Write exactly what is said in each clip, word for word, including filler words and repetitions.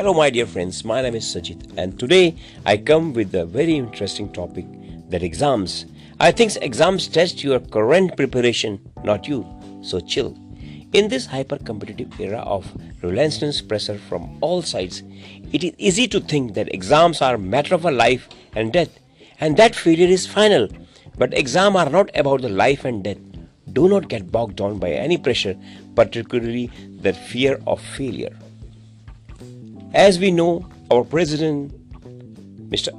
Hello my dear friends, my name is Sajid and today I come with a very interesting topic, that exams. I think exams test your current preparation, not you, so chill. In this hyper-competitive era of relentless pressure from all sides, it is easy to think that exams are a matter of a life and death and that failure is final. But exams are not about the life and death. Do not get bogged down by any pressure, particularly the fear of failure. As we know, our president, Mister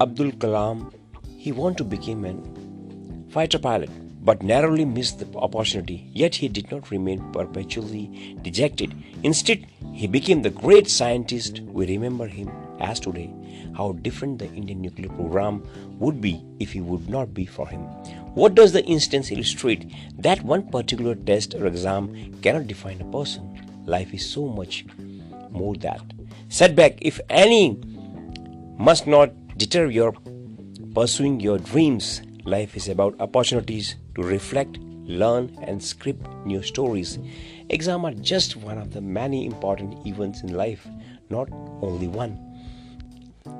Abdul Kalam, he wanted to become a fighter pilot but narrowly missed the opportunity. Yet he did not remain perpetually dejected. Instead, he became the great scientist we remember him as today. How different the Indian nuclear program would be if he would not be for him. What does the instance illustrate? That one particular test or exam cannot define a person. Life is so much more that. Setback, if any, must not deter your pursuing your dreams. Life is about opportunities to reflect, learn and script new stories. Exams are just one of the many important events in life, not only one.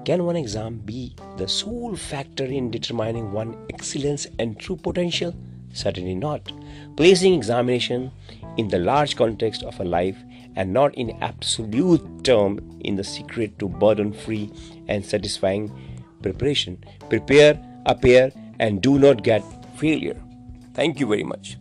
Can one exam be the sole factor in determining one's excellence and true potential? Certainly not. Placing examination in the large context of a life and not in absolute term in the secret to burden-free and satisfying preparation. Prepare, appear and do not get failure. Thank you very much.